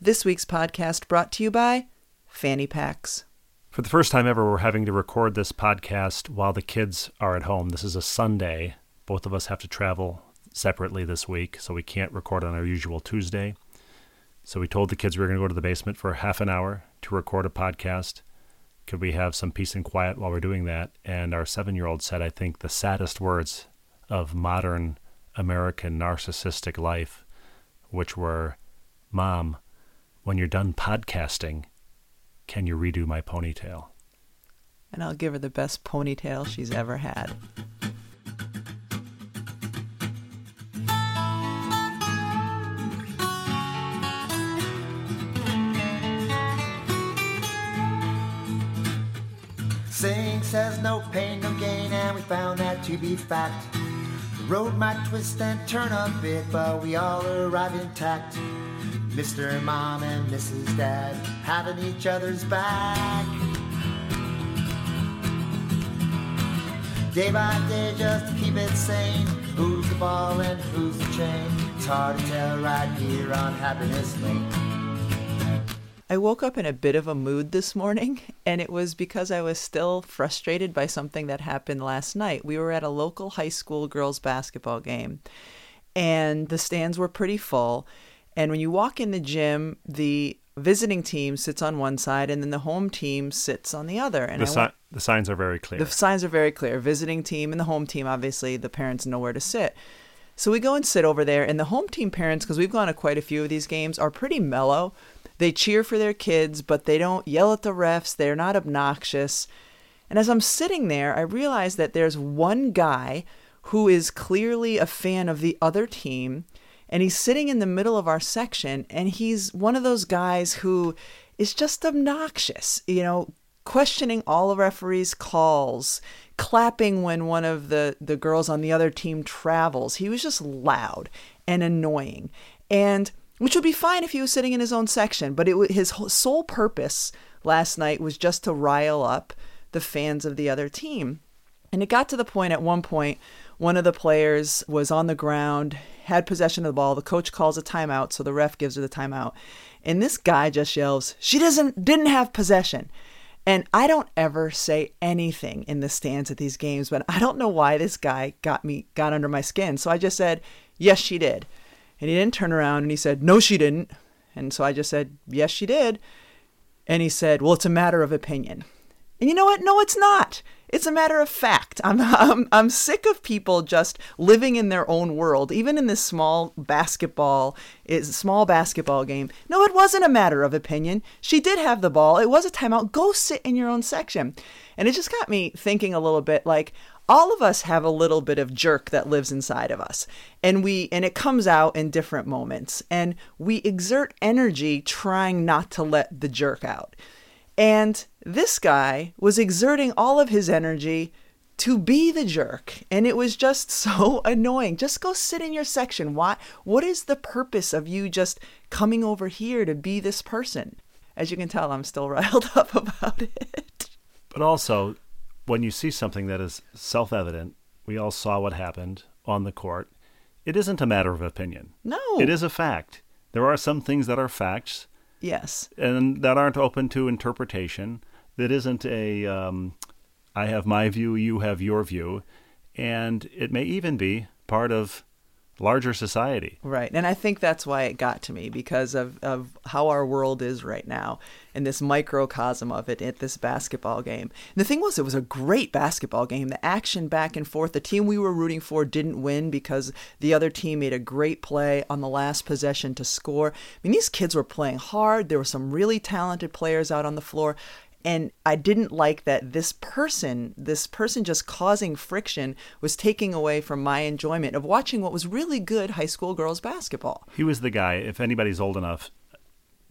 This week's podcast brought to you by Fanny Packs. For the first time ever, we're having to record this podcast while the kids are at home. This is a Sunday. Both of us have to travel separately this week, so we can't record on our usual Tuesday. So we told the kids we were going to go to the basement for half an hour to record a podcast. Could we have some peace and quiet while we're doing that? And our 7-year-old said, I think, the saddest words of modern American narcissistic life, which were, Mom, when you're done podcasting, can you redo my ponytail? And I'll give her the best ponytail she's ever had. Saying says no pain, no gain, and we found that to be fact. The road might twist and turn a bit, but we all arrive intact. Mr. Mom and Mrs. Dad having each other's back. Day by day, just to keep it sane. Who's the ball and who's the chain? It's hard to tell right here on Happiness Lane. I woke up in a bit of a mood this morning, and it was because I was still frustrated by something that happened last night. We were at a local high school girls basketball game, and the stands were pretty full. And when you walk in the gym, the visiting team sits on one side, and then the home team sits on the other. And the signs are very clear. The signs are very clear. Visiting team and the home team, obviously, the parents know where to sit. So we go and sit over there, and the home team parents, because we've gone to quite a few of these games, are pretty mellow. They cheer for their kids, but they don't yell at the refs. They're not obnoxious. And as I'm sitting there, I realize that there's one guy who is clearly a fan of the other team, and he's sitting in the middle of our section, and he's one of those guys who is just obnoxious, you know, questioning all the referees' calls, clapping when one of the girls on the other team travels. He was just loud and annoying, and which would be fine if he was sitting in his own section, but his sole purpose last night was just to rile up the fans of the other team. And it got to the point at one point, one of the players was on the ground, had possession of the ball. The coach calls a timeout, so the ref gives her the timeout. And this guy just yells, she didn't have possession. And I don't ever say anything in the stands at these games, but I don't know why this guy got under my skin. So I just said, yes, she did. And he didn't turn around, and he said, no, she didn't. And so I just said, yes, she did. And he said, well, it's a matter of opinion. And you know what? No, it's not. It's a matter of fact. I'm sick of people just living in their own world, even in this small basketball game. No, it wasn't a matter of opinion. She did have the ball. It was a timeout. Go sit in your own section. And it just got me thinking a little bit, like, all of us have a little bit of jerk that lives inside of us, and it comes out in different moments, and we exert energy trying not to let the jerk out. And this guy was exerting all of his energy to be the jerk, and it was just so annoying. Just go sit in your section. Why? What is the purpose of you just coming over here to be this person? As you can tell, I'm still riled up about it. But also, when you see something that is self-evident, we all saw what happened on the court. It isn't a matter of opinion. No. It is a fact. There are some things that are facts. Yes. And that aren't open to interpretation. That isn't a, I have my view, you have your view. And it may even be part of larger society. Right. And I think that's why it got to me, because of how our world is right now and this microcosm of it at this basketball game. And the thing was, it was a great basketball game. The action back and forth. The team we were rooting for didn't win because the other team made a great play on the last possession to score. I mean, these kids were playing hard. There were some really talented players out on the floor. And I didn't like that this person just causing friction was taking away from my enjoyment of watching what was really good high school girls basketball. He was the guy, if anybody's old enough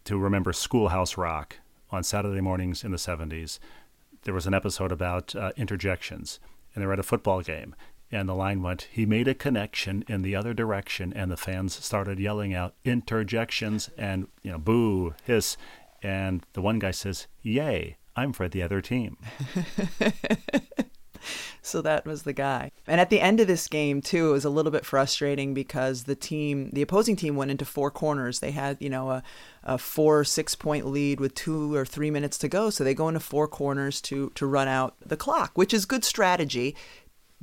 to remember Schoolhouse Rock on Saturday mornings in the 70s, there was an episode about interjections, and they were at a football game. And the line went, he made a connection in the other direction, and the fans started yelling out interjections and, you know, boo, hiss. And the one guy says, yay, I'm for the other team. So that was the guy. And at the end of this game, too, it was a little bit frustrating because the opposing team went into four corners. They had, a 4-6 point lead with 2 or 3 minutes to go. So they go into four corners to run out the clock, which is good strategy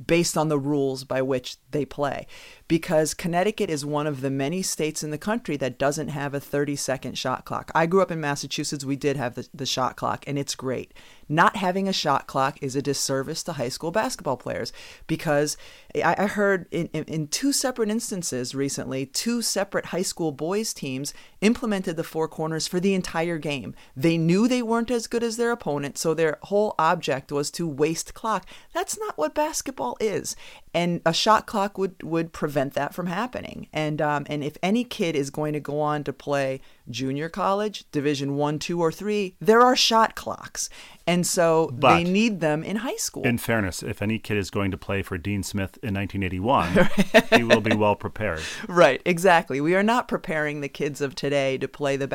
based on the rules by which they play. Because Connecticut is one of the many states in the country that doesn't have a 30-second shot clock. I grew up in Massachusetts. We did have the shot clock, and it's great. Not having a shot clock is a disservice to high school basketball players, because I heard in two separate instances recently, two separate high school boys teams implemented the four corners for the entire game. They knew they weren't as good as their opponent, so their whole object was to waste clock. That's not what basketball is. And a shot clock would prevent that from happening. And if any kid is going to go on to play junior college, Division I, II, or III, there are shot clocks. And so they need them in high school. In fairness, if any kid is going to play for Dean Smith in 1981, he will be well prepared. Right, exactly. We are not preparing the kids of today to play the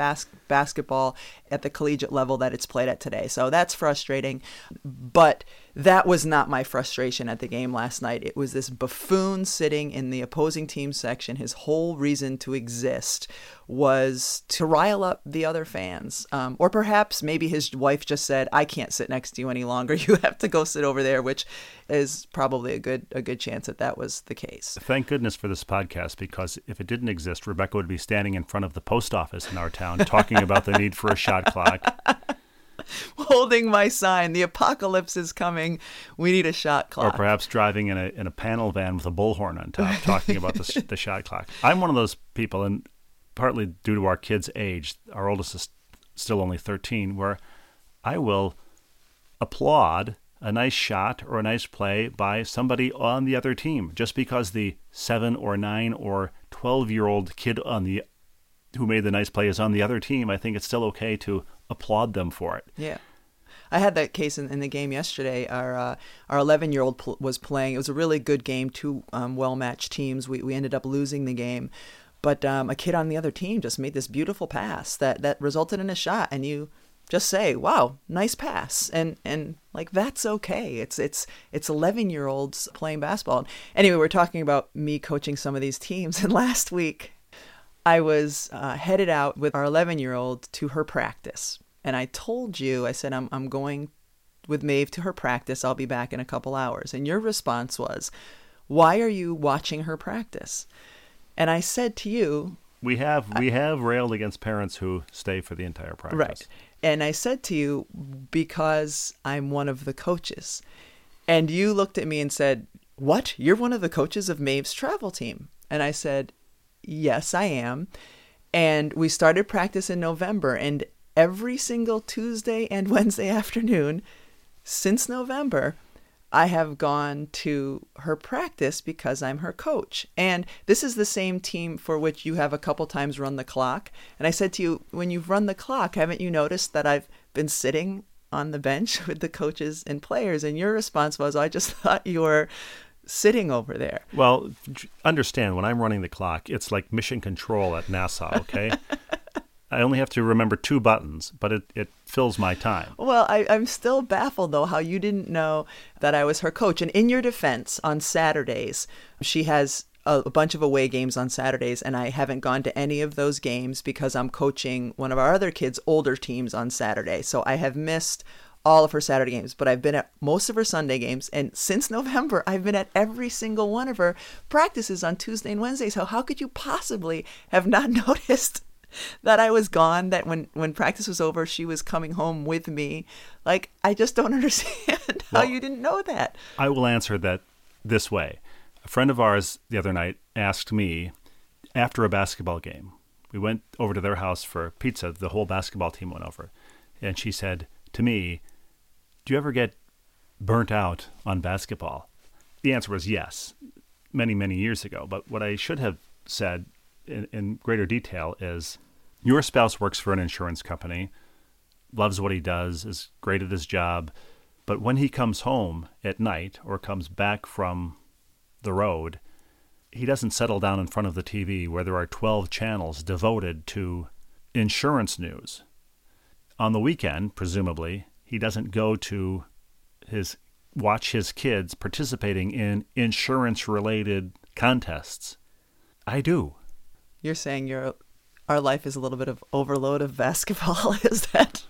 basketball at the collegiate level that it's played at today. So that's frustrating. But that was not my frustration at the game last night. It was this buffoon sitting in the opposing team section. His whole reason to exist was to rile up the other fans. Or perhaps maybe his wife just said, I can't sit next to you any longer. You have to go sit over there, which is probably a good chance that was the case. Thank goodness for this podcast, because if it didn't exist, Rebecca would be standing in front of the post office in our town talking about the need for a shot clock. Holding my sign, the apocalypse is coming, we need a shot clock. Or perhaps driving in a panel van with a bullhorn on top talking about the shot clock. I'm one of those people, and partly due to our kids' age, our oldest is still only 13, where I will applaud a nice shot or a nice play by somebody on the other team, just because the 7 or 9 or 12-year-old kid who made the nice play is on the other team. I think it's still okay to applaud them for it. Yeah. I had that case in the game yesterday. Our 11-year-old was playing. It was a really good game, two well-matched teams. We ended up losing the game. But a kid on the other team just made this beautiful pass that resulted in a shot. And you just say, wow, nice pass. And like, that's okay. It's 11-year-olds playing basketball. Anyway, we're talking about me coaching some of these teams. And last week, I was headed out with our 11-year-old to her practice. And I told you, I said, I'm going with Maeve to her practice. I'll be back in a couple hours. And your response was, why are you watching her practice? And I said to you... We have railed against parents who stay for the entire practice. Right. And I said to you, because I'm one of the coaches. And you looked at me and said, what? You're one of the coaches of Maeve's travel team? And I said... yes, I am. And we started practice in November, and every single Tuesday and Wednesday afternoon since November, I have gone to her practice because I'm her coach. And this is the same team for which you have a couple times run the clock. And I said to you, when you've run the clock, haven't you noticed that I've been sitting on the bench with the coaches and players? And your response was, I just thought you were sitting over there. Well, understand, when I'm running the clock, it's like mission control at NASA, okay? I only have to remember two buttons, but it fills my time. Well, I'm still baffled, though, how you didn't know that I was her coach. And in your defense, on Saturdays, she has a bunch of away games on Saturdays, and I haven't gone to any of those games because I'm coaching one of our other kids' older teams on Saturday. So I have missed all of her Saturday games, but I've been at most of her Sunday games. And since November, I've been at every single one of her practices on Tuesday and Wednesday. So how could you possibly have not noticed that I was gone, that when practice was over, she was coming home with me? Like, I just don't understand how you didn't know that. I will answer that this way. A friend of ours the other night asked me, after a basketball game, we went over to their house for pizza. The whole basketball team went over. And she said to me, do you ever get burnt out on basketball? The answer was yes, many, many years ago. But what I should have said in greater detail is, your spouse works for an insurance company, loves what he does, is great at his job, but when he comes home at night or comes back from the road, he doesn't settle down in front of the TV where there are 12 channels devoted to insurance news. On the weekend, presumably, he doesn't go to his watch his kids participating in insurance-related contests. I do. You're saying our life is a little bit of overload of basketball. Is that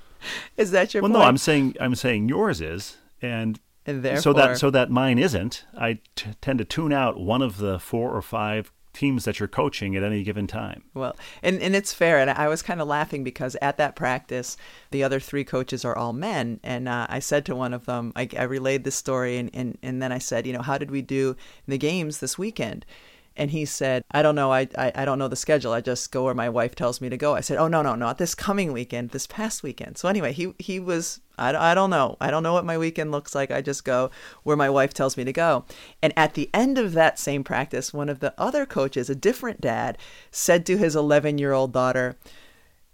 your point? Well, no, I'm saying yours is, and therefore so that mine isn't. I tend to tune out one of the 4 or 5 teams that you're coaching at any given time. Well, and it's fair. And I was kind of laughing because at that practice, the other 3 coaches are all men. And I said to one of them, I relayed this story. And then I said, how did we do in the games this weekend? And he said, I don't know. I don't know the schedule. I just go where my wife tells me to go. I said, oh, no, not this coming weekend, this past weekend. So anyway, he was, I don't know. I don't know what my weekend looks like. I just go where my wife tells me to go. And at the end of that same practice, one of the other coaches, a different dad, said to his 11-year-old daughter,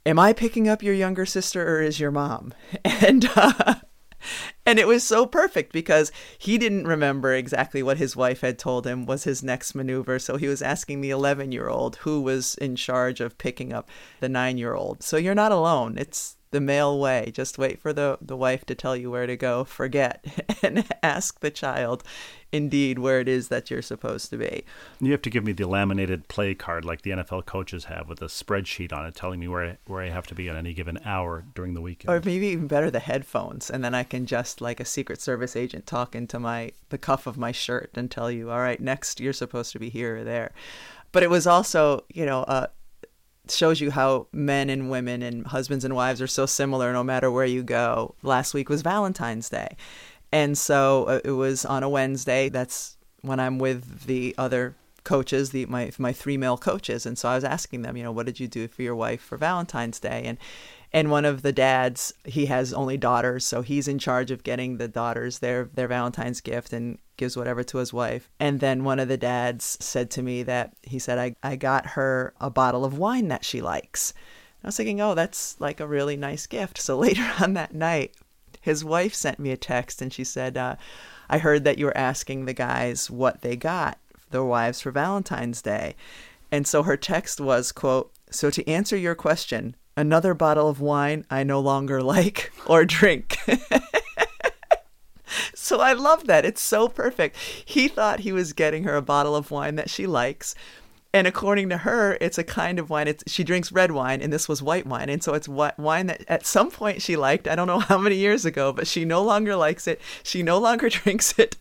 am I picking up your younger sister or is your mom? And it was so perfect because he didn't remember exactly what his wife had told him was his next maneuver. So he was asking the 11-year-old who was in charge of picking up the 9-year-old. So you're not alone. It's the male way. Just wait for the wife to tell you where to go. Forget and ask the child indeed where it is that you're supposed to be. You have to give me the laminated play card like the NFL coaches have with a spreadsheet on it telling me where I have to be at any given hour during the weekend. Or maybe even better, the headphones. And then I can just like a Secret Service agent talk into the cuff of my shirt and tell you, all right, next you're supposed to be here or there. But it was also, shows you how men and women and husbands and wives are so similar no matter where you go. Last week was Valentine's Day. And so it was on a Wednesday. That's when I'm with the other coaches, my 3 male coaches. And so I was asking them, what did you do for your wife for Valentine's Day? And one of the dads, he has only daughters, so he's in charge of getting the daughters their Valentine's gift and gives whatever to his wife. And then one of the dads said to me that he said, I got her a bottle of wine that she likes. And I was thinking, oh, that's like a really nice gift. So later on that night, his wife sent me a text and she said, I heard that you were asking the guys what they got their wives for Valentine's Day. And so her text was, quote, so to answer your question, another bottle of wine I no longer like or drink. So I love that. It's so perfect. He thought he was getting her a bottle of wine that she likes. And according to her, it's a kind of wine. She drinks red wine, and this was white wine. And so it's wine that at some point she liked. I don't know how many years ago, but she no longer likes it. She no longer drinks it.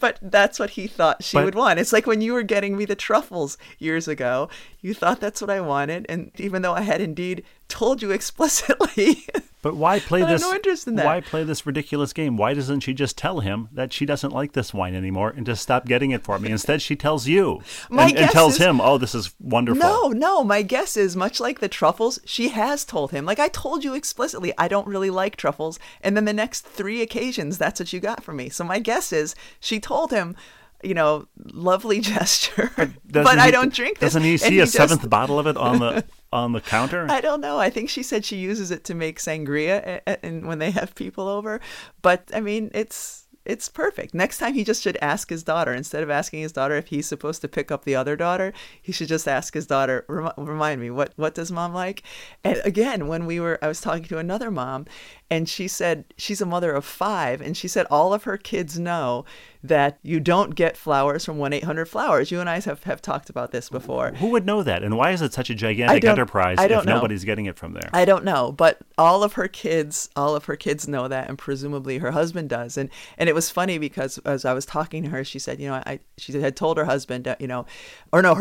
But that's what he thought she would want. It's like when you were getting me the truffles years ago, you thought that's what I wanted. And even though I had indeed told you explicitly. But why play this? I have no interest in that. Why play this ridiculous game? Why doesn't she just tell him that she doesn't like this wine anymore and just stop getting it for me? Instead, she tells you and tells him, oh, this is wonderful. No. My guess is much like the truffles, she has told him. Like I told you explicitly, I don't really like truffles. And then the next 3 occasions, that's what you got from me. So my guess is she told him, lovely gesture, but I don't drink this. Doesn't he see a 7th bottle of it on the counter? I don't know. I think she said she uses it to make sangria and when they have people over. But I mean, it's perfect. Next time he just should ask his daughter. Instead of asking his daughter if he's supposed to pick up the other daughter, he should just ask his daughter, remind me, what does mom like? And again, when I was talking to another mom, and she said she's a mother of 5, and she said all of her kids know that you don't get flowers from 1-800-Flowers. You and I have talked about this before. Who would know that? And why is it such a gigantic enterprise if nobody's getting it from there? I don't know. But all of her kids know that, and presumably her husband does. And it was funny because as I was talking to her, she said, she had told her husband, her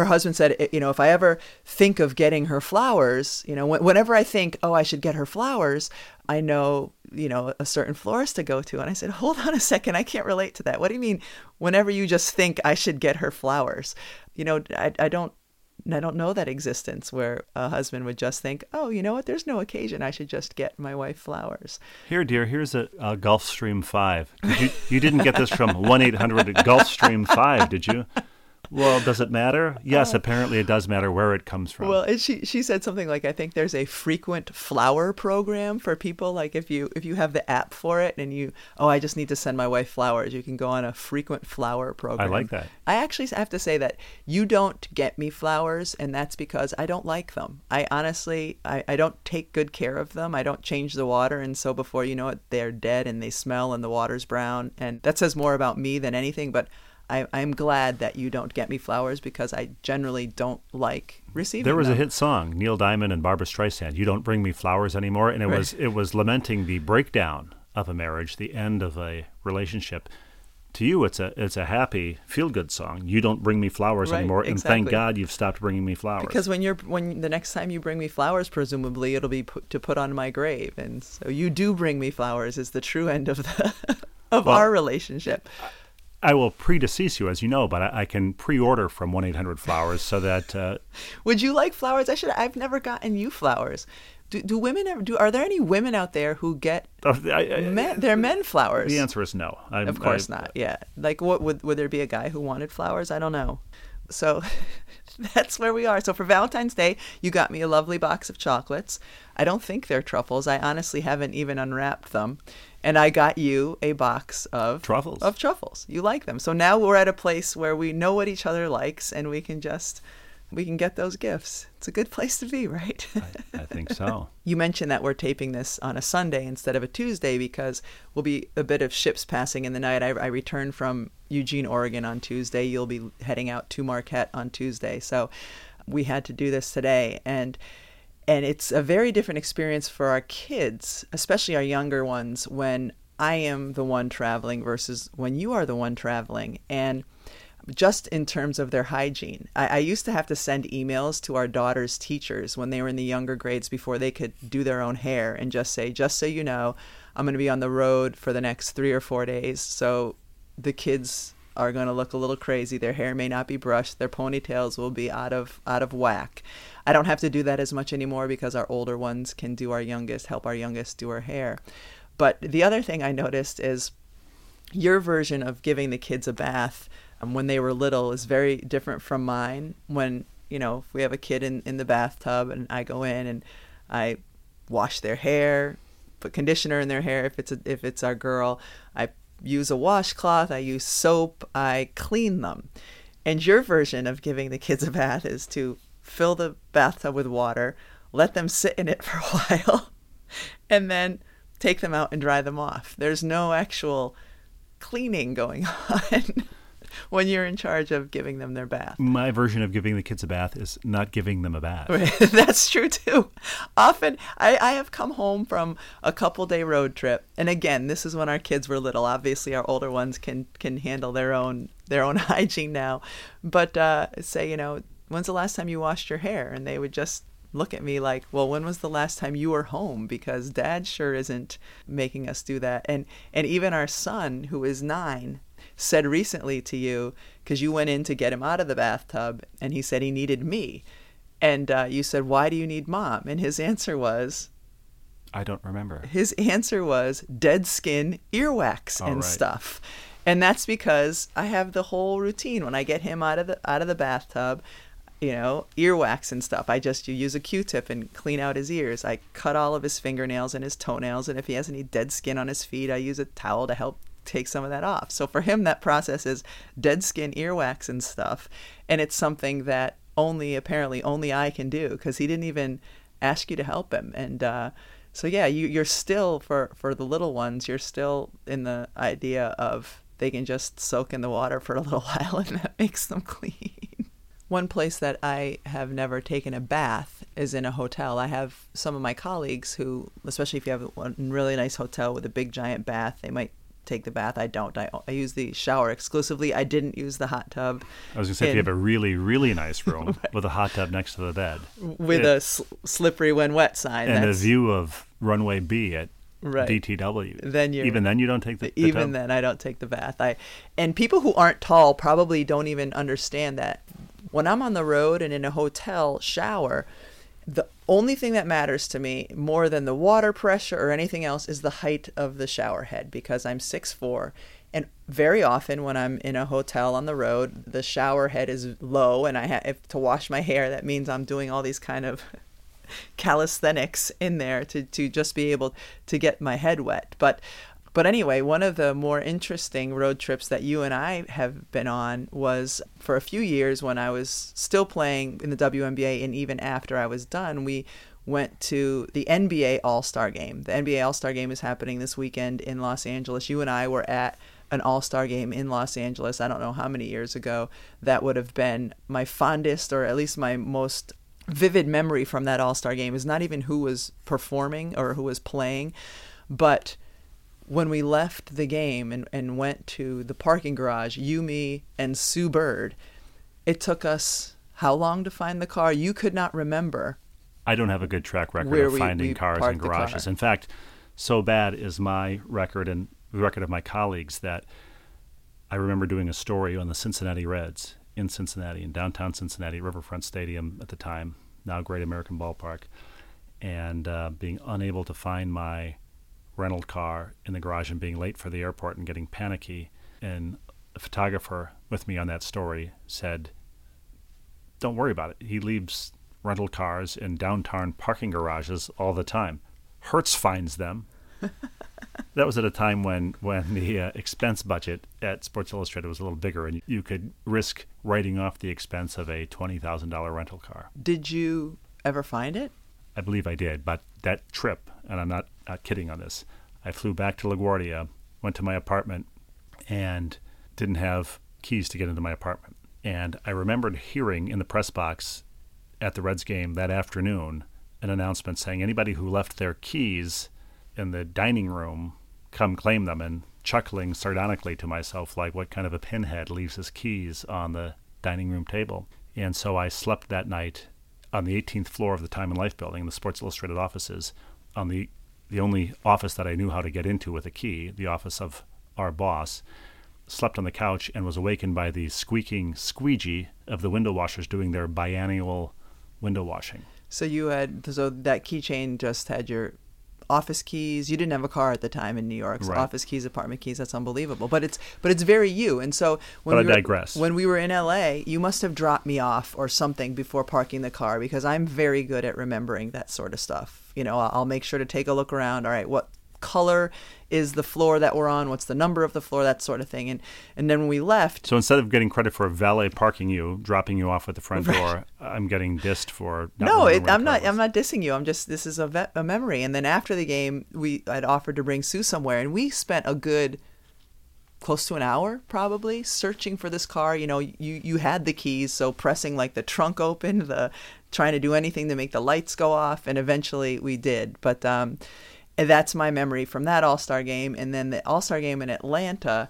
husband said, if I ever think of getting her flowers, whenever I think, oh, I should get her flowers, I know, a certain florist to go to. And I said, hold on a second. I can't relate to that. What do you mean? Whenever you just think I should get her flowers, I don't know that existence where a husband would just think, oh, you know what? There's no occasion. I should just get my wife flowers. Here, dear, here's a Gulfstream 5. You didn't get this from 1-800-Gulfstream 5, did you? Well, does it matter? Yes, apparently it does matter where it comes from. Well, she said something like, I think there's a frequent flower program for people. Like if you have the app for it and you, oh, I just need to send my wife flowers, you can go on a frequent flower program. I like that. I actually have to say that you don't get me flowers, and that's because I don't like them. I honestly, I don't take good care of them. I don't change the water. And so before you know it, they're dead and they smell and the water's brown. And that says more about me than anything, but I'm glad that you don't get me flowers because I generally don't like receiving them. There was a hit song, Neil Diamond and Barbra Streisand, You Don't Bring Me Flowers Anymore. And it was lamenting the breakdown of a marriage, the end of a relationship. To you, it's a happy, feel-good song. You don't bring me flowers anymore, exactly. And thank God you've stopped bringing me flowers. Because when the next time you bring me flowers, presumably it'll be to put on my grave. And so you do bring me flowers is the true end of our relationship. I will predecease you, as you know, but I can pre-order from 1-800-Flowers so that. Would you like flowers? I've never gotten you flowers. Do women ever do? Are there any women out there who get men flowers? The answer is no. Of course not. Yeah, like what would there be a guy who wanted flowers? I don't know. So that's where we are. So for Valentine's Day, you got me a lovely box of chocolates. I don't think they're truffles. I honestly haven't even unwrapped them. And I got you a box of truffles. You like them. So now we're at a place where we know what each other likes and we can get those gifts. It's a good place to be, right? I think so. You mentioned that we're taping this on a Sunday instead of a Tuesday because we'll be a bit of ships passing in the night. I return from Eugene, Oregon on Tuesday. You'll be heading out to Marquette on Tuesday. So we had to do this today. And it's a very different experience for our kids, especially our younger ones, when I am the one traveling versus when you are the one traveling. And just in terms of their hygiene, I used to have to send emails to our daughter's teachers when they were in the younger grades before they could do their own hair and just say, just so you know, I'm going to be on the road for the next 3 or 4 days. So the kids are going to look a little crazy. Their hair may not be brushed. Their ponytails will be out of whack. I don't have to do that as much anymore because our older ones can help our youngest do her hair. But the other thing I noticed is your version of giving the kids a bath when they were little is very different from mine. When, you know, if we have a kid in the bathtub and I go in and I wash their hair, put conditioner in their hair if it's our girl, I use a washcloth, I use soap, I clean them. And your version of giving the kids a bath is to fill the bathtub with water, let them sit in it for a while, and then take them out and dry them off. There's no actual cleaning going on when you're in charge of giving them their bath. My version of giving the kids a bath is not giving them a bath. That's true, too. Often, I have come home from a couple-day road trip. And again, this is when our kids were little. Obviously, our older ones can handle their own hygiene now. But say, you know, when's the last time you washed your hair? And they would just look at me like, well, when was the last time you were home? Because Dad sure isn't making us do that. And even our son, who is 9, said recently to you, because you went in to get him out of the bathtub, and he said he needed me. And you said, why do you need Mom? And his answer was... I don't remember. His answer was dead skin, earwax, and stuff. And that's because I have the whole routine. When I get him out of the bathtub, you know, earwax and stuff, you use a Q-tip and clean out his ears. I cut all of his fingernails and his toenails, and if he has any dead skin on his feet, I use a towel to help take some of that off. So for him, that process is dead skin, earwax, and stuff. And it's something that apparently only I can do because he didn't even ask you to help him. And so, yeah, you're still, for the little ones, you're still in the idea of they can just soak in the water for a little while and that makes them clean. One place that I have never taken a bath is in a hotel. I have some of my colleagues who, especially if you have a really nice hotel with a big giant bath, they might take the bath. I don't. I use the shower exclusively. I didn't use the hot tub. I was going to say, if you have a really, really nice room with a hot tub next to the bed. With a slippery when wet sign. And a view of runway B at DTW. Even then you don't take the bath? Even then I don't take the bath. And people who aren't tall probably don't even understand that. When I'm on the road and in a hotel shower, the only thing that matters to me more than the water pressure or anything else is the height of the shower head because I'm 6'4", And very often when I'm in a hotel on the road, the shower head is low and I have to wash my hair. That means I'm doing all these kind of calisthenics in there to just be able to get my head wet. But anyway, one of the more interesting road trips that you and I have been on was for a few years when I was still playing in the WNBA, and even after I was done, we went to the NBA All-Star Game. The NBA All-Star Game is happening this weekend in Los Angeles. You and I were at an All-Star Game in Los Angeles. I don't know how many years ago. That would have been my fondest, or at least my most vivid memory from that All-Star Game is not even who was performing or who was playing, but when we left the game and went to the parking garage, you, me, and Sue Bird, it took us how long to find the car? You could not remember. I don't have a good track record of finding cars in garages. In fact, so bad is my record and the record of my colleagues that I remember doing a story on the Cincinnati Reds in Cincinnati, in downtown Cincinnati, Riverfront Stadium at the time, now Great American Ballpark, and being unable to find my rental car in the garage and being late for the airport and getting panicky. And a photographer with me on that story said, don't worry about it. He leaves rental cars in downtown parking garages all the time. Hertz finds them. That was at a time when the expense budget at Sports Illustrated was a little bigger, and you could risk writing off the expense of a $20,000 rental car. Did you ever find it? I believe I did, but that trip, and I'm not kidding on this, I flew back to LaGuardia, went to my apartment, and didn't have keys to get into my apartment. And I remembered hearing in the press box at the Reds game that afternoon an announcement saying anybody who left their keys in the dining room, come claim them, and chuckling sardonically to myself like, what kind of a pinhead leaves his keys on the dining room table? And so I slept that night on the 18th floor of the Time and Life building, the Sports Illustrated offices, on the only office that I knew how to get into with a key, the office of our boss, slept on the couch and was awakened by the squeaking squeegee of the window washers doing their biannual window washing. So that keychain just had your office keys. You didn't have a car at the time in New York, so right. Office keys, apartment keys, that's unbelievable. But it's very you. And so when we were in LA, you must have dropped me off or something before parking the car, because I'm very good at remembering that sort of stuff. You know, I'll make sure to take a look around. All right, what color is the floor that we're on? What's the number of the floor? That sort of thing. And then when we left, so instead of getting credit for valet parking you, dropping you off at the front door, I'm getting dissed for I'm not dissing you. I'm just, this is a memory. And then after the game, I'd offered to bring Sue somewhere, and we spent a good close to an hour probably searching for this car. You know, you had the keys, so pressing like the trunk open, trying to do anything to make the lights go off, and eventually we did. But and that's my memory from that All-Star game. And then the All-Star game in Atlanta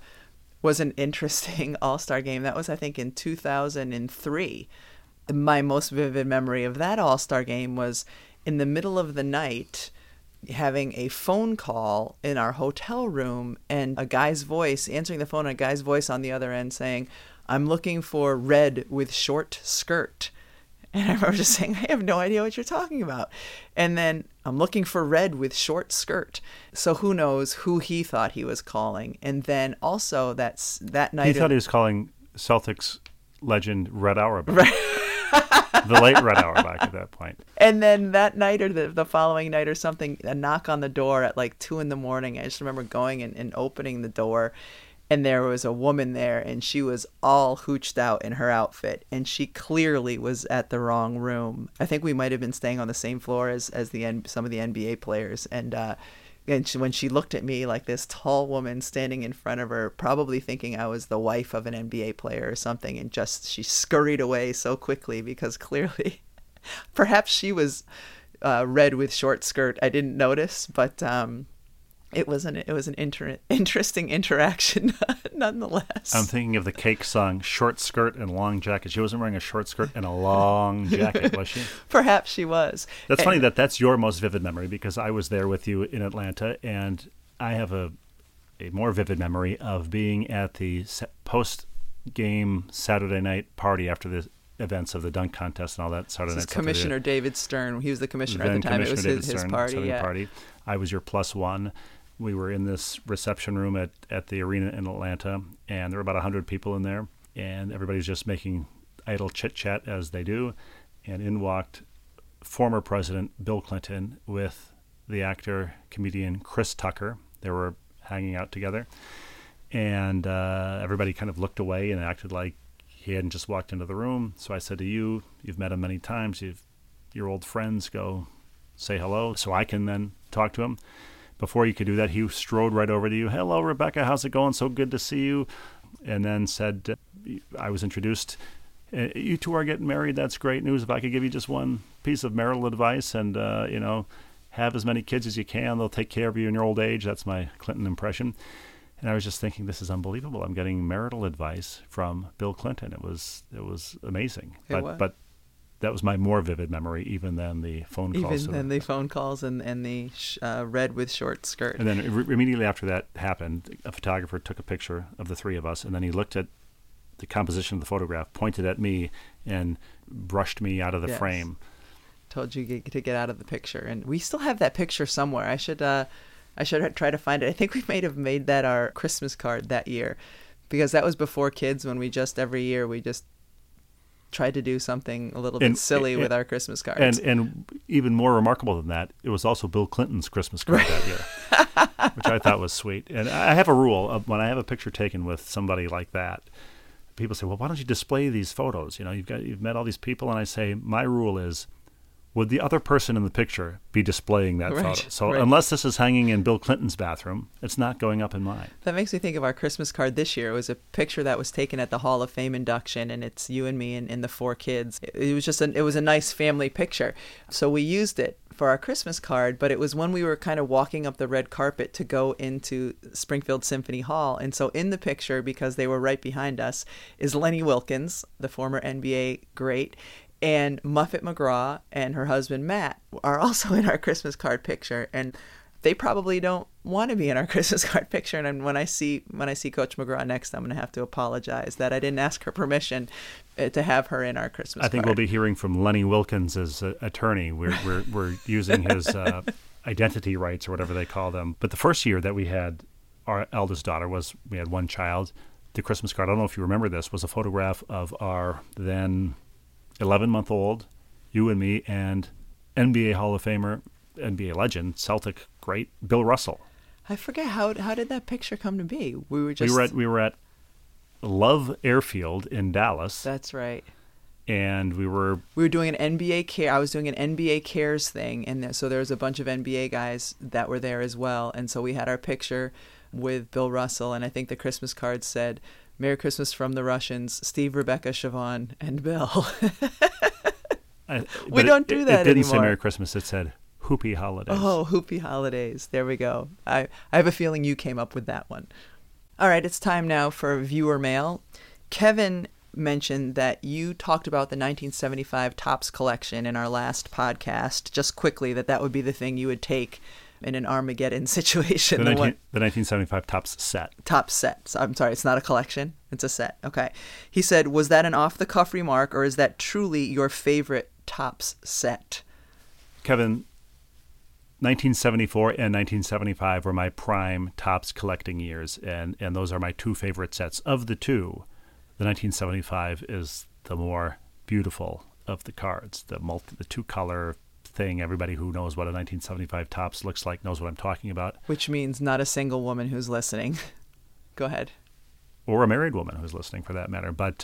was an interesting All-Star game. That was, I think, in 2003. My most vivid memory of that All-Star game was in the middle of the night having a phone call in our hotel room and a guy's voice, answering the phone, a guy's voice on the other end saying, I'm looking for Red with short skirt. And I remember just saying, I have no idea what you're talking about. And then I'm looking for Red with short skirt. So who knows who he thought he was calling. And then also that night. He thought he was calling Celtics legend Red Auerbach. Right. The late Red Auerbach at that point. And then that night or the following night or something, a knock on the door at like 2 a.m. I just remember going and opening the door. And there was a woman there, and she was all hooched out in her outfit, and she clearly was at the wrong room. I think we might have been staying on the same floor as some of the NBA players. And when she looked at me, like this tall woman standing in front of her, probably thinking I was the wife of an NBA player or something, and just she scurried away so quickly because clearly perhaps she was red with short skirt. I didn't notice, but It was an interesting interaction, nonetheless. I'm thinking of the Cake song, Short Skirt and Long Jacket. She wasn't wearing a short skirt and a long jacket, was she? Perhaps she was. That's funny that that's your most vivid memory, because I was there with you in Atlanta, and I have a more vivid memory of being at the post-game Saturday night party after the events of the dunk contest and all that Saturday night stuff. This is Commissioner David Stern. He was the commissioner at the time. It was his party. I was your plus one. we were in this reception room at the arena in Atlanta, and there were about 100 people in there, and everybody's just making idle chit-chat as they do, and in walked former President Bill Clinton with the actor, comedian Chris Tucker. They were hanging out together, and everybody kind of looked away and acted like he hadn't just walked into the room. So I said to you, you've met him many times, your old friends, go say hello. So I can then talk to him. Before you could do that, he strode right over to you. Hello, Rebecca, how's it going? So good to see you. And then said, I was introduced. You two are getting married. That's great news. If I could give you just one piece of marital advice and, have as many kids as you can. They'll take care of you in your old age. That's my Clinton impression. And I was just thinking, this is unbelievable. I'm getting marital advice from Bill Clinton. It was amazing. But that was my more vivid memory, even than the phone calls. Even than the phone calls and the red with short skirt. And then immediately after that happened, a photographer took a picture of the three of us, and then he looked at the composition of the photograph, pointed at me, and brushed me out of the frame. Told you to get out of the picture. And we still have that picture somewhere. I should try to find it. I think we might have made that our Christmas card that year, because that was before kids, when we just every year we just tried to do something a little bit silly with our Christmas cards. And even more remarkable than that, it was also Bill Clinton's Christmas card that year, which I thought was sweet. And I have a rule of, when I have a picture taken with somebody like that, people say, well, why don't you display these photos? You know, you've met all these people. And I say, my rule is, would the other person in the picture be displaying that photo? So unless this is hanging in Bill Clinton's bathroom, it's not going up in mine. That makes me think of our Christmas card this year. It was a picture that was taken at the Hall of Fame induction, and it's you and me and the four kids. It was just it was a nice family picture. So we used it for our Christmas card, but it was when we were kind of walking up the red carpet to go into Springfield Symphony Hall. And so in the picture, because they were right behind us, is Lenny Wilkins, the former NBA great, and Muffet McGraw and her husband, Matt, are also in our Christmas card picture. And they probably don't want to be in our Christmas card picture. And when I see Coach McGraw next, I'm going to have to apologize that I didn't ask her permission to have her in our Christmas card. I think we'll be hearing from Lenny Wilkins' attorney. We're using his identity rights or whatever they call them. But the first year that we had our eldest daughter, we had one child. The Christmas card, I don't know if you remember this, was a photograph of our then 11-month-old, you and me, and NBA Hall of Famer, NBA legend, Celtic great Bill Russell. I forget how did that picture come to be. We were at Love Airfield in Dallas. That's right. And we were doing an NBA care. I was doing an NBA Cares thing, and so there was a bunch of NBA guys that were there as well. And so we had our picture with Bill Russell, and I think the Christmas card said, Merry Christmas from the Russians, Steve, Rebecca, Siobhan, and Bill. We don't do that anymore. It didn't say Merry Christmas. It said Hoopy Holidays. Oh, Hoopy Holidays. There we go. I have a feeling you came up with that one. All right, it's time now for viewer mail. Kevin mentioned that you talked about the 1975 Topps collection in our last podcast. Just quickly, that would be the thing you would take in an Armageddon situation. The 1975 Topps set. Topps set. So, I'm sorry, it's not a collection. It's a set. Okay. He said, was that an off-the-cuff remark, or is that truly your favorite Topps set? Kevin, 1974 and 1975 were my prime Topps collecting years, and those are my two favorite sets. Of the two, the 1975 is the more beautiful of the cards, the two-color thing. Everybody who knows what a 1975 Topps looks like knows what I'm talking about. Which means not a single woman who's listening. Go ahead. Or a married woman who's listening, for that matter. But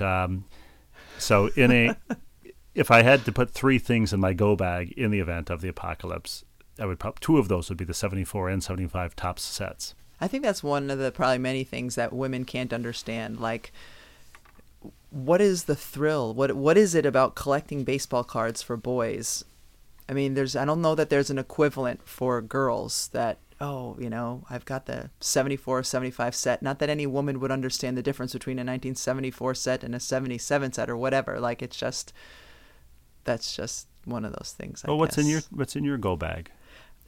so if I had to put three things in my go bag in the event of the apocalypse, I would probably, two of those would be the 74 and 75 Topps sets. I think that's one of the probably many things that women can't understand. Like, what is the thrill? What is it about collecting baseball cards for boys? I mean, I don't know that there's an equivalent for girls that, I've got the 74, 75 set. Not that any woman would understand the difference between a 1974 set and a 77 set or whatever. Like, it's just, that's just one of those things. Well, what's in your go bag?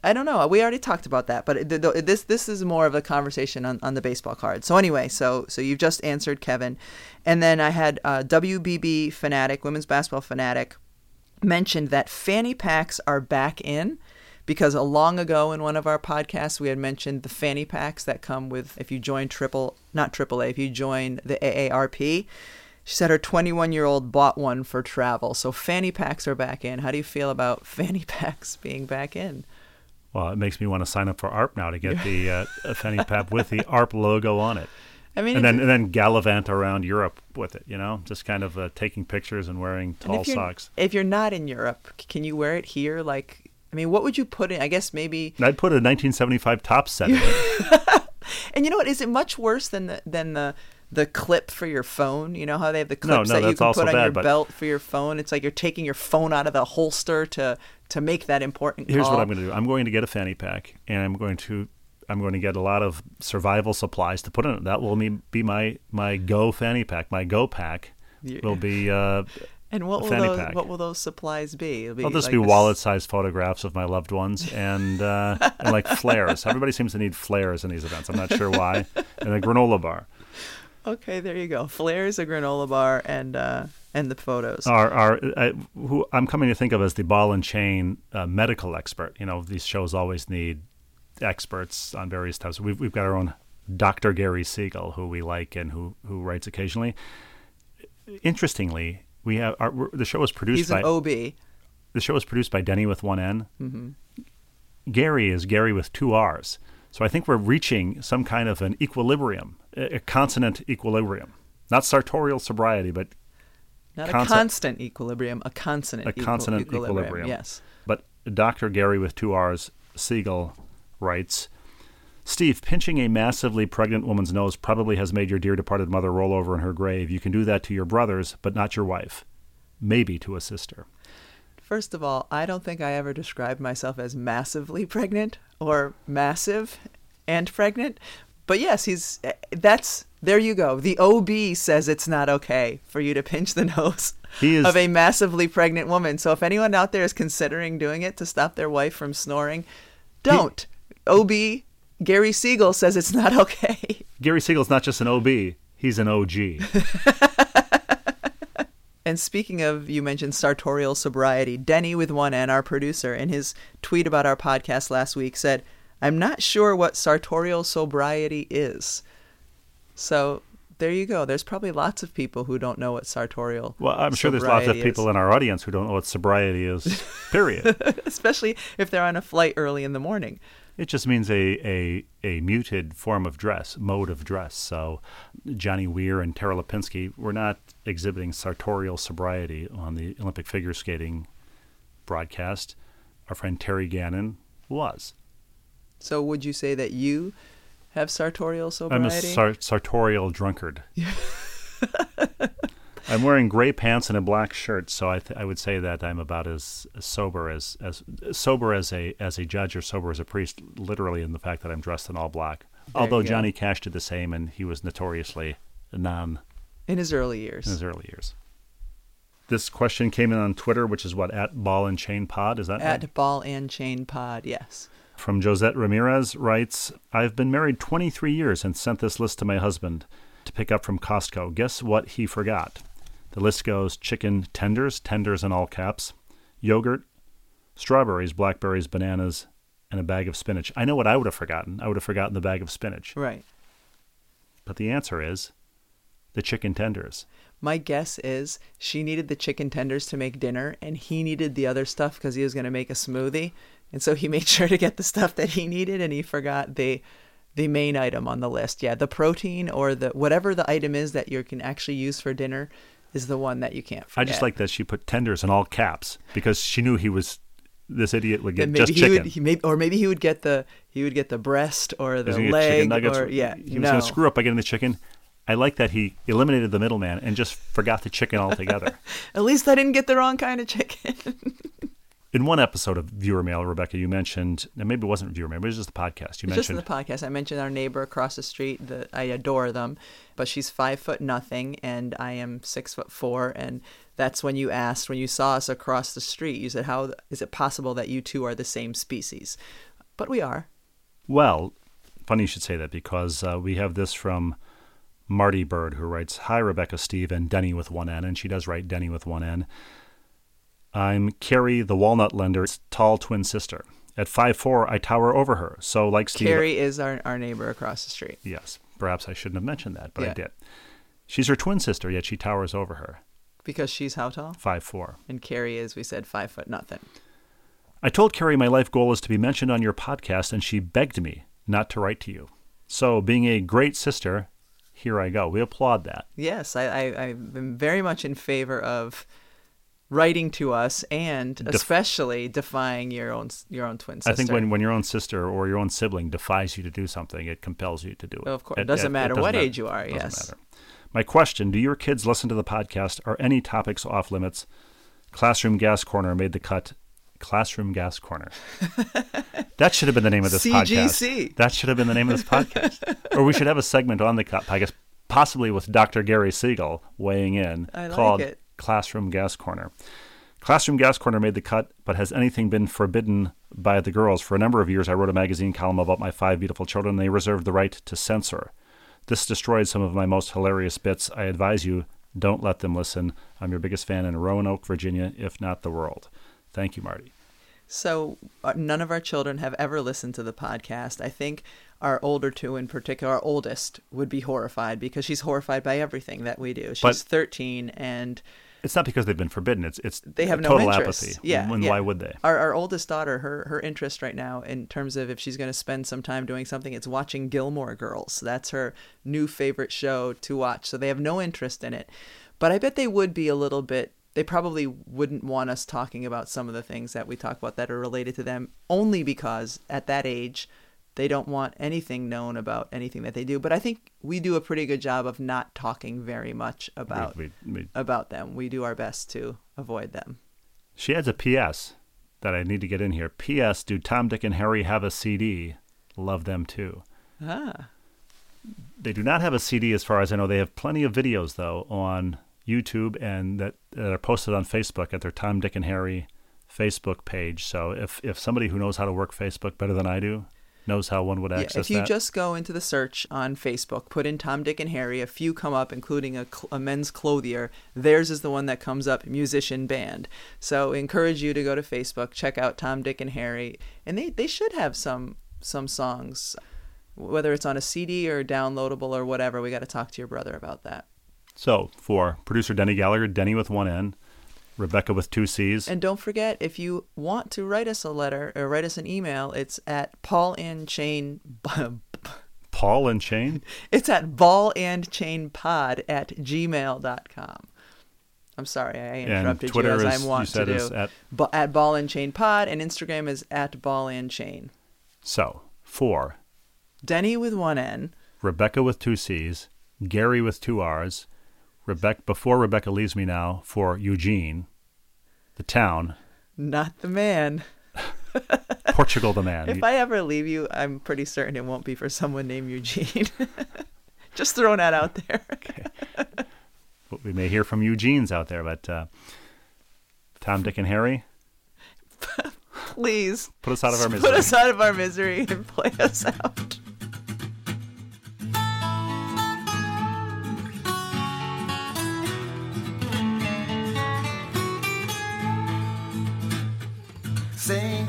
I don't know. We already talked about that, but this is more of a conversation on the baseball card. So anyway, so you've just answered Kevin. And then I had WBB Fanatic, Women's Basketball Fanatic, mentioned that fanny packs are back in because long ago in one of our podcasts, we had mentioned the fanny packs that come with, if you join if you join the AARP. She said her 21-year-old bought one for travel. So fanny packs are back in. How do you feel about fanny packs being back in? Well, it makes me want to sign up for AARP now to get the fanny pack with the AARP logo on it. I mean, and then gallivant around Europe with it, you know, just kind of taking pictures and wearing tall socks. If you're not in Europe, can you wear it here? Like, I mean, what would you put in? I guess maybe I'd put a 1975 Topps set in it. And you know what? Is it much worse than the clip for your phone? You know how they have the clips that you can put on your belt for your phone? It's like you're taking your phone out of the holster to make that important call. Here's what I'm going to do. I'm going to get a fanny pack, and I'm going to get a lot of survival supplies to put in it. That will be my go fanny pack. My go pack will be and what a fanny pack. What will those supplies be? It'll just be wallet-sized photographs of my loved ones and like flares. Everybody seems to need flares in these events. I'm not sure why. And a granola bar. Okay, there you go. Flares, a granola bar, and the photos. Who I'm coming to think of as the ball and chain medical expert. You know, these shows always need experts on various types. We've got our own Dr. Gary Siegel, who we like and who writes occasionally. Interestingly, we have the show is produced by an OB. The show is produced by Denny with one N. Mm-hmm. Gary is Gary with two R's. So I think we're reaching some kind of an equilibrium, a consonant equilibrium, not sartorial sobriety, but not a constant equilibrium, a consonant. A consonant equilibrium. Yes. But Dr. Gary with two R's Siegel writes, Steve, pinching a massively pregnant woman's nose probably has made your dear departed mother roll over in her grave. You can do that to your brothers, but not your wife. Maybe to a sister. First of all, I don't think I ever described myself as massively pregnant or massive and pregnant. But yes, there you go. The OB says it's not okay for you to pinch the nose of a massively pregnant woman. So if anyone out there is considering doing it to stop their wife from snoring, don't. OB Gary Siegel says it's not okay. Gary Siegel's not just an OB, he's an OG. And speaking of, you mentioned sartorial sobriety, Denny with one N, our producer, in his tweet about our podcast last week said, I'm not sure what sartorial sobriety is. So there you go. There's probably lots of people who don't know what sartorial sobriety is. Well, I'm sure there's lots of people in our audience who don't know what sobriety is, period. Especially if they're on a flight early in the morning. It just means a muted form of dress, mode of dress. So Johnny Weir and Tara Lipinski were not exhibiting sartorial sobriety on the Olympic figure skating broadcast. Our friend Terry Gannon was. So would you say that you have sartorial sobriety? I'm a sartorial drunkard. I'm wearing gray pants and a black shirt, so I would say that I'm about as sober as a judge or sober as a priest, literally in the fact that I'm dressed in all black. Although Johnny Cash did the same, and he was notoriously in his early years. This question came in on Twitter, which is what, @BallAndChainPod, is that right? @BallAndChainPod, yes. From Josette Ramirez writes, I've been married 23 years and sent this list to my husband to pick up from Costco. Guess what he forgot? The list goes chicken tenders in all caps, yogurt, strawberries, blackberries, bananas, and a bag of spinach. I know what I would have forgotten. I would have forgotten the bag of spinach. Right. But the answer is the chicken tenders. My guess is she needed the chicken tenders to make dinner, and he needed the other stuff because he was going to make a smoothie. And so he made sure to get the stuff that he needed, and he forgot the main item on the list. Yeah, the protein or the whatever the item is that you can actually use for dinner is the one that you can't forget. I just like that she put tenders in all caps because she knew this idiot would get just chicken. Maybe he would get the breast or the leg. Chicken nuggets, he was going to screw up by getting the chicken. I like that he eliminated the middleman and just forgot the chicken altogether. At least I didn't get the wrong kind of chicken. In one episode of Viewer Mail, Rebecca, you mentioned, and maybe it wasn't Viewer Mail, maybe it was just the podcast. I mentioned our neighbor across the street. I adore them, but she's 5'0" and I am 6'4". And that's when you asked, when you saw us across the street, you said, how is it possible that you two are the same species? But we are. Well, funny you should say that because we have this from Marty Bird, who writes, Hi, Rebecca, Steve, and Denny with one N. And she does write Denny with one N. I'm Carrie, the walnut lender's tall twin sister. At 5'4", I tower over her. So like Steve... Carrie is our neighbor across the street. Yes. Perhaps I shouldn't have mentioned that, but yeah. I did. She's her twin sister, yet she towers over her. Because she's how tall? 5'4". And Carrie is, we said, 5'0". I told Carrie my life goal is to be mentioned on your podcast, and she begged me not to write to you. So being a great sister, here I go. We applaud that. Yes, I'm very much in favor of writing to us and especially defying your own twin sister. I think when your own sister or your own sibling defies you to do something, it compels you to do it. Of course. It doesn't matter what age you are. My question, do your kids listen to the podcast? Are any topics off limits? Classroom Gas Corner made the cut. Classroom Gas Corner. That should have been the name of this CGC. Podcast. That should have been the name of this podcast. Or we should have a segment on the podcast, possibly with Dr. Gary Siegel weighing in, called Classroom Gas Corner. Classroom Gas Corner made the cut, but has anything been forbidden by the girls? For a number of years, I wrote a magazine column about my 5 beautiful children, and they reserved the right to censor. This destroyed some of my most hilarious bits. I advise you, don't let them listen. I'm your biggest fan in Roanoke, Virginia, if not the world. Thank you, Marty. So none of our children have ever listened to the podcast. I think our older two in particular, our oldest, would be horrified because she's horrified by everything that we do. She's 13 and... It's not because they've been forbidden. It's they have total no apathy. Yeah, and why would they? Our oldest daughter, her interest right now in terms of if she's going to spend some time doing something, it's watching Gilmore Girls. That's her new favorite show to watch. So they have no interest in it. But I bet they would be a little bit. They probably wouldn't want us talking about some of the things that we talk about that are related to them, only because at that age, they don't want anything known about anything that they do. But I think we do a pretty good job of not talking very much about them. We do our best to avoid them. She adds a P.S. that I need to get in here. P.S. Do Tom, Dick, and Harry have a CD? Love them too. Ah. They do not have a CD as far as I know. They have plenty of videos, though, on YouTube and that are posted on Facebook at their Tom, Dick, and Harry Facebook page. So if somebody who knows how to work Facebook better than I do knows how one would access that. If you just go into the search on Facebook, put in Tom, Dick, and Harry, a few come up, including a men's clothier. Theirs is the one that comes up, musician, band. So encourage you to go to Facebook, check out Tom, Dick, and Harry. And they should have some songs, whether it's on a CD or downloadable or whatever. We got to talk to your brother about that. So for producer Denny Gallagher, Denny with 1 N, Rebecca with 2 C's. And don't forget, if you want to write us a letter or write us an email, it's at Paul and Chain? It's at ballandchainpod@gmail.com. I'm sorry, I interrupted you as I want to do. Twitter at ballandchainpod, and Instagram is at ballandchain. So for Denny with 1 N, Rebecca with 2 C's, Gary with 2 R's, Rebecca, before Rebecca leaves me now, for Eugene, the town. Not the man. Portugal the man. If I ever leave you, I'm pretty certain it won't be for someone named Eugene. Just throwing that out there. Okay. But we may hear from Eugenes out there, but Tom, Dick, and Harry? Please. Put us out of our misery. Put us out of our misery and play us out. Singing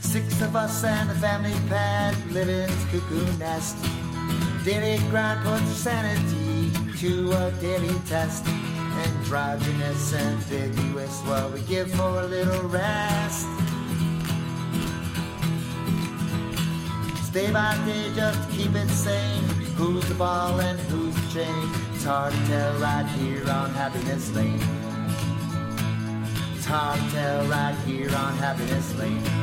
6 of us and the family pet live in its cuckoo nest. Daily grind puts sanity to a daily test. Androgynous and ambiguous, what we give for a little rest. It's day by day just to keep it sane. Who's the ball and who's the chain? It's hard to tell right here on Happiness Lane. It's hard to tell right here on Happiness Lane.